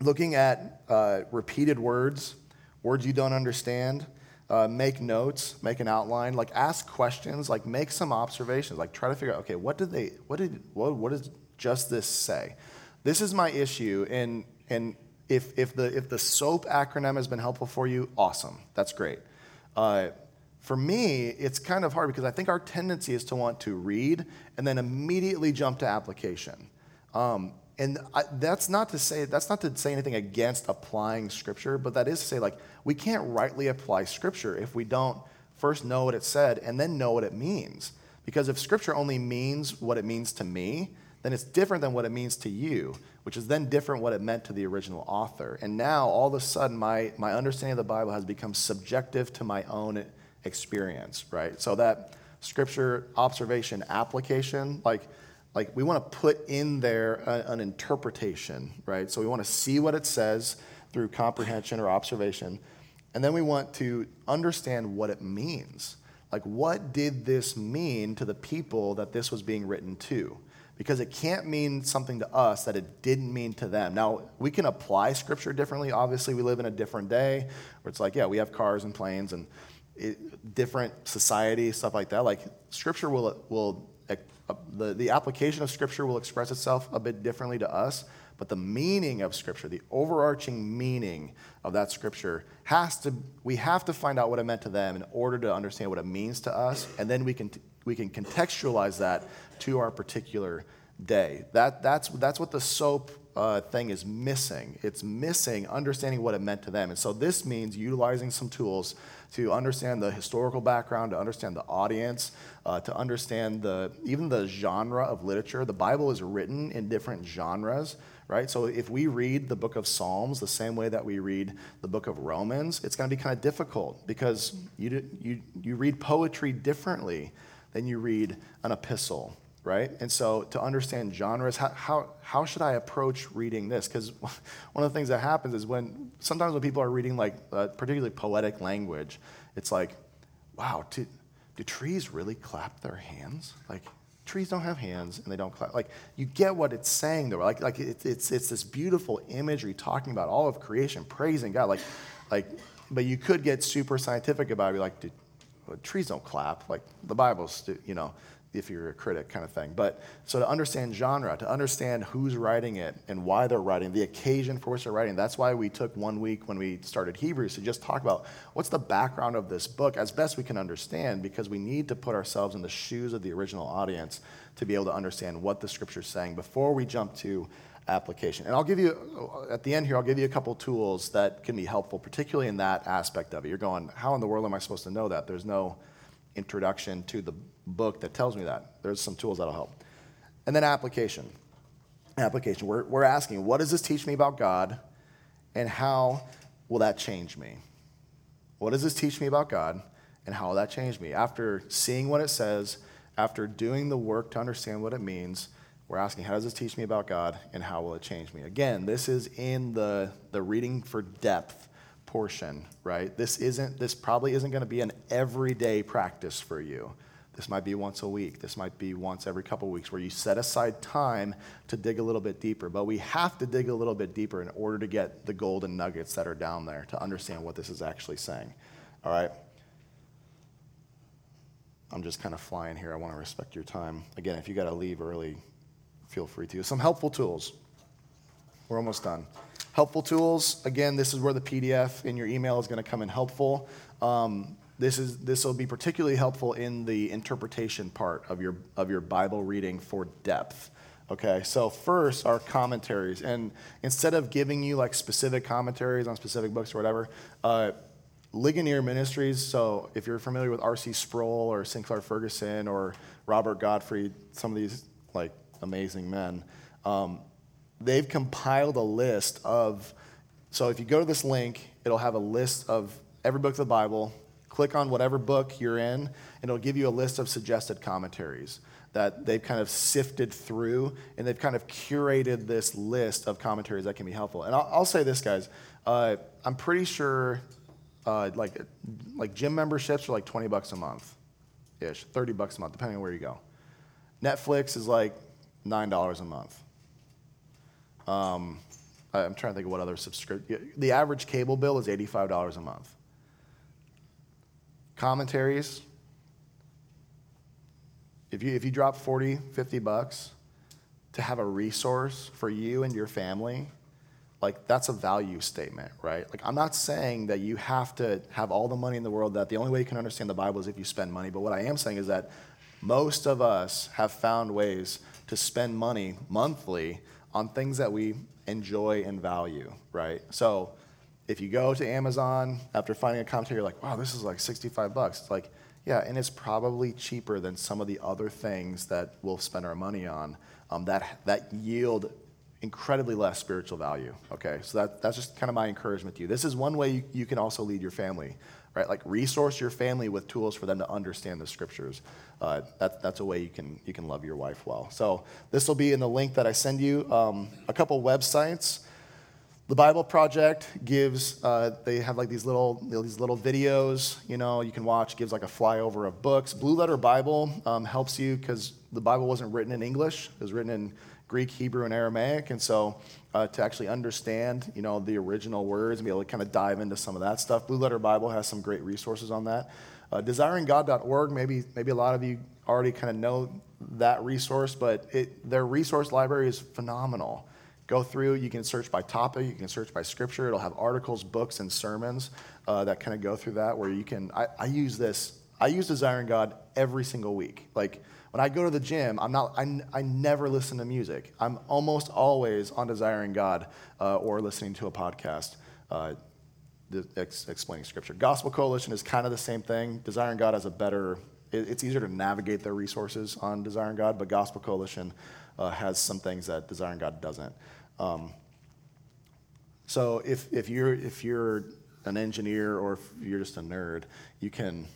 looking at uh, repeated words, words you don't understand. Uh, make notes, make an outline, like ask questions, like make some observations, like try to figure out, okay, what did they, what did, what, what does just this say? This is my issue, and and. If if the if the SOAP acronym has been helpful for you, awesome. That's great. Uh, for me, it's kind of hard because I think our tendency is to want to read and then immediately jump to application. Um, and I, that's not to say that's not to say anything against applying Scripture, but that is to say like we can't rightly apply Scripture if we don't first know what it said and then know what it means. Because if Scripture only means what it means to me, then it's different than what it means to you, which is then different what it meant to the original author. And now, all of a sudden, my, my understanding of the Bible has become subjective to my own experience, right? So that scripture, observation, application, like, like we want to put in there a, an interpretation, right? So we want to see what it says through comprehension or observation, and then we want to understand what it means. Like, what did this mean to the people that this was being written to? Because it can't mean something to us that it didn't mean to them. Now, we can apply Scripture differently. Obviously, we live in a different day where it's like, yeah, we have cars and planes and it, different society, stuff like that. Like, Scripture will will the, the application of Scripture will express itself a bit differently to us, but the meaning of Scripture, the overarching meaning of that Scripture, has to, we have to find out what it meant to them in order to understand what it means to us, and then we can we can contextualize that to our particular day. That that's that's what the SOAP uh, thing is missing. It's missing understanding what it meant to them. And so this means utilizing some tools to understand the historical background, to understand the audience, uh, to understand the even the genre of literature. The Bible is written in different genres, right? So if we read the book of Psalms the same way that we read the book of Romans, it's going to be kind of difficult because you you you read poetry differently than you read an epistle, right? And so to understand genres, how how, how should I approach reading this? Because one of the things that happens is when sometimes when people are reading like uh, particularly poetic language, it's like, wow, do, do trees really clap their hands? Like trees don't have hands and they don't clap. Like you get what it's saying though. Like like it, it's it's this beautiful imagery talking about all of creation, praising God. Like like, but you could get super scientific about it, be like, do, well, trees don't clap. Like the Bible's, you know, if you're a critic kind of thing. But so to understand genre, to understand who's writing it and why they're writing, the occasion for which they're writing, that's why we took one week when we started Hebrews to just talk about what's the background of this book as best we can understand, because we need to put ourselves in the shoes of the original audience to be able to understand what the Scripture's saying before we jump to application. And I'll give you, at the end here, I'll give you a couple tools that can be helpful, particularly in that aspect of it. You're going, how in the world am I supposed to know that? There's no introduction to the book that tells me that. There's some tools that'll help. And then application. Application. We're we're asking, what does this teach me about God, and how will that change me? What does this teach me about God, and how will that change me? After seeing what it says, after doing the work to understand what it means, we're asking, how does this teach me about God, and how will it change me? Again, this is in the, the reading for depth portion, right? This isn't. This probably isn't going to be an everyday practice for you. This might be once a week. This might be once every couple of weeks where you set aside time to dig a little bit deeper. But we have to dig a little bit deeper in order to get the golden nuggets that are down there to understand what this is actually saying. All right? I'm just kind of flying here. I want to respect your time. Again, if you got to leave early, feel free to. Some helpful tools. We're almost done. Helpful tools. Again, this is where the P D F in your email is going to come in helpful. Um, This is this will be particularly helpful in the interpretation part of your of your Bible reading for depth. Okay, so first are commentaries, and instead of giving you like specific commentaries on specific books or whatever, uh, Ligonier Ministries. So if you're familiar with R C Sproul or Sinclair Ferguson or Robert Godfrey, some of these like amazing men, um, they've compiled a list of. So if you go to this link, it'll have a list of every book of the Bible. Click on whatever book you're in, and it'll give you a list of suggested commentaries that they've kind of sifted through, and they've kind of curated this list of commentaries that can be helpful. And I'll, I'll say this, guys. Uh, I'm pretty sure uh, like like gym memberships are like twenty bucks a month-ish, thirty bucks a month, depending on where you go. Netflix is like nine dollars a month. Um, I'm trying to think of what other subscription. The average cable bill is eighty-five dollars a month. Commentaries, if you if you drop forty, fifty bucks to have a resource for you and your family, like that's a value statement, right? Like I'm not saying that you have to have all the money in the world, that the only way you can understand the Bible is if you spend money. But what I am saying is that most of us have found ways to spend money monthly on things that we enjoy and value, right? So if you go to Amazon, after finding a commentary, you're like, wow, this is like sixty-five bucks. It's like, yeah, and it's probably cheaper than some of the other things that we'll spend our money on um, that that yield incredibly less spiritual value, okay? So that that's just kind of my encouragement to you. This is one way you, you can also lead your family, right? Like resource your family with tools for them to understand the Scriptures. Uh, that, that's a way you can you can love your wife well. So this will be in the link that I send you. Um, a couple websites. The Bible Project gives, uh, they have like these little these little videos, you know, you can watch, gives like a flyover of books. Blue Letter Bible um, helps you because the Bible wasn't written in English. It was written in Greek, Hebrew, and Aramaic. And so uh, to actually understand, you know, the original words and be able to kind of dive into some of that stuff, Blue Letter Bible has some great resources on that. Uh, Desiring God dot org, maybe maybe a lot of you already kind of know that resource, but it, their resource library is phenomenal. Go through, you can search by topic, you can search by scripture. It'll have articles, books, and sermons uh, that kind of go through that, where you can, I, I use this, I use Desiring God every single week. Like, when I go to the gym, I'm not, I, I never listen to music. I'm almost always on Desiring God uh, or listening to a podcast uh, ex- explaining scripture. Gospel Coalition is kind of the same thing. Desiring God has a better, it, it's easier to navigate their resources on Desiring God, but Gospel Coalition uh, has some things that Desiring God doesn't. Um, so if if you're if you're an engineer or if you're just a nerd, you can,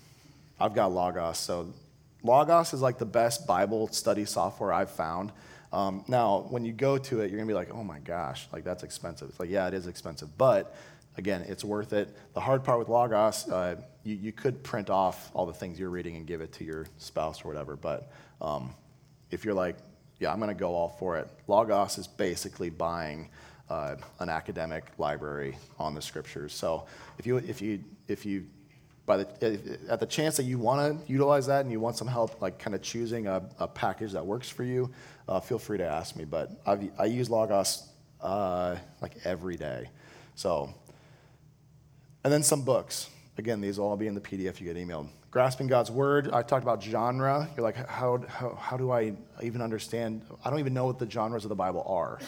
I've got Logos, so Logos is like the best Bible study software I've found. Um, now, when you go to it, you're going to be like, oh my gosh, like that's expensive. It's like, yeah, it is expensive, but again, it's worth it. The hard part with Logos, uh, you, you could print off all the things you're reading and give it to your spouse or whatever, but um, if you're like, yeah, I'm going to go all for it, Logos is basically buying uh, an academic library on the scriptures. So if you, if you, if you, By the, at the chance that you want to utilize that and you want some help, like kind of choosing a, a package that works for you, uh, feel free to ask me. But I've, I use Logos uh, like every day. So, and then some books. Again, these will all be in the P D F you get emailed. Grasping God's Word. I talked about genre. You're like, how how how do I even understand? I don't even know what the genres of the Bible are.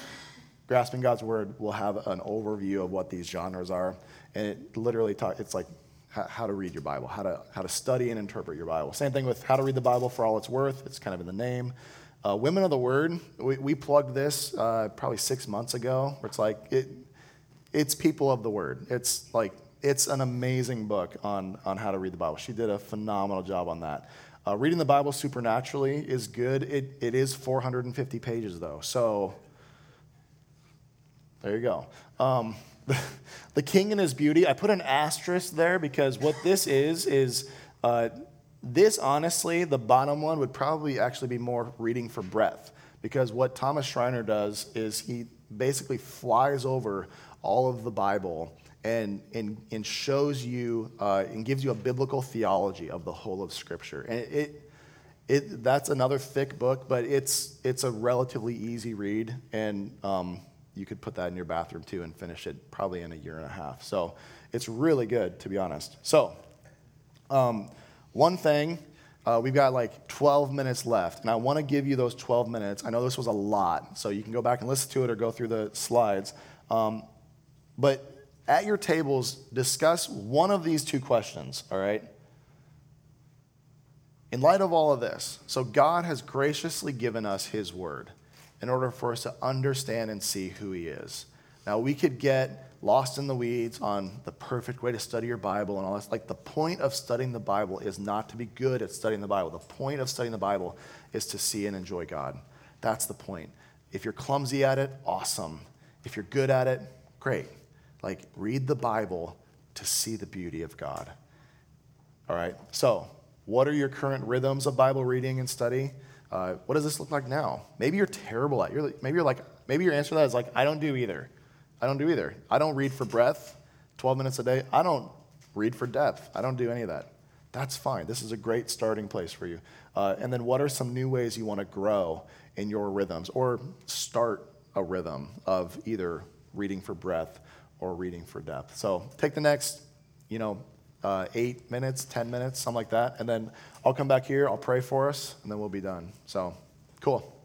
Grasping God's Word will have an overview of what these genres are, and it literally talk. It's like how to read your Bible, how to how to study and interpret your Bible. Same thing with How to Read the Bible for All It's Worth. It's kind of in the name. Uh, Women of the Word, we, we plugged this uh, probably six months ago. Where it's like, it, it's people of the Word. It's like, it's an amazing book on, on how to read the Bible. She did a phenomenal job on that. Uh, reading the Bible Supernaturally is good. It It is four hundred fifty pages, though. So there you go. Um The King and His Beauty. I put an asterisk there because what this is, is uh, this, honestly, the bottom one would probably actually be more reading for breadth, because what Thomas Schreiner does is he basically flies over all of the Bible and and, and shows you uh, and gives you a biblical theology of the whole of Scripture. And it it that's another thick book, but it's, it's a relatively easy read, and um you could put that in your bathroom too and finish it probably in a year and a half. So it's really good, to be honest. So um, one thing, uh, we've got like twelve minutes left, and I want to give you those twelve minutes. I know this was a lot, so you can go back and listen to it or go through the slides. Um, but at your tables, discuss one of these two questions, all right? In light of all of this, so God has graciously given us His Word in order for us to understand and see who He is. Now, we could get lost in the weeds on the perfect way to study your Bible and all this. Like, the point of studying the Bible is not to be good at studying the Bible. The point of studying the Bible is to see and enjoy God. That's the point. If you're clumsy at it, awesome. If you're good at it, great. Like, read the Bible to see the beauty of God. All right, so what are your current rhythms of Bible reading and study? Uh, what does this look like now? Maybe you're terrible at it. You're, maybe you're like, maybe your answer to that is like, I don't do either. I don't do either. I don't read for breadth, twelve minutes a day. I don't read for depth. I don't do any of that. That's fine. This is a great starting place for you. Uh, and then what are some new ways you want to grow in your rhythms, or start a rhythm of either reading for breadth or reading for depth? So take the next, you know, Uh, eight minutes, ten minutes, something like that. And then I'll come back here, I'll pray for us, and then we'll be done. So, cool.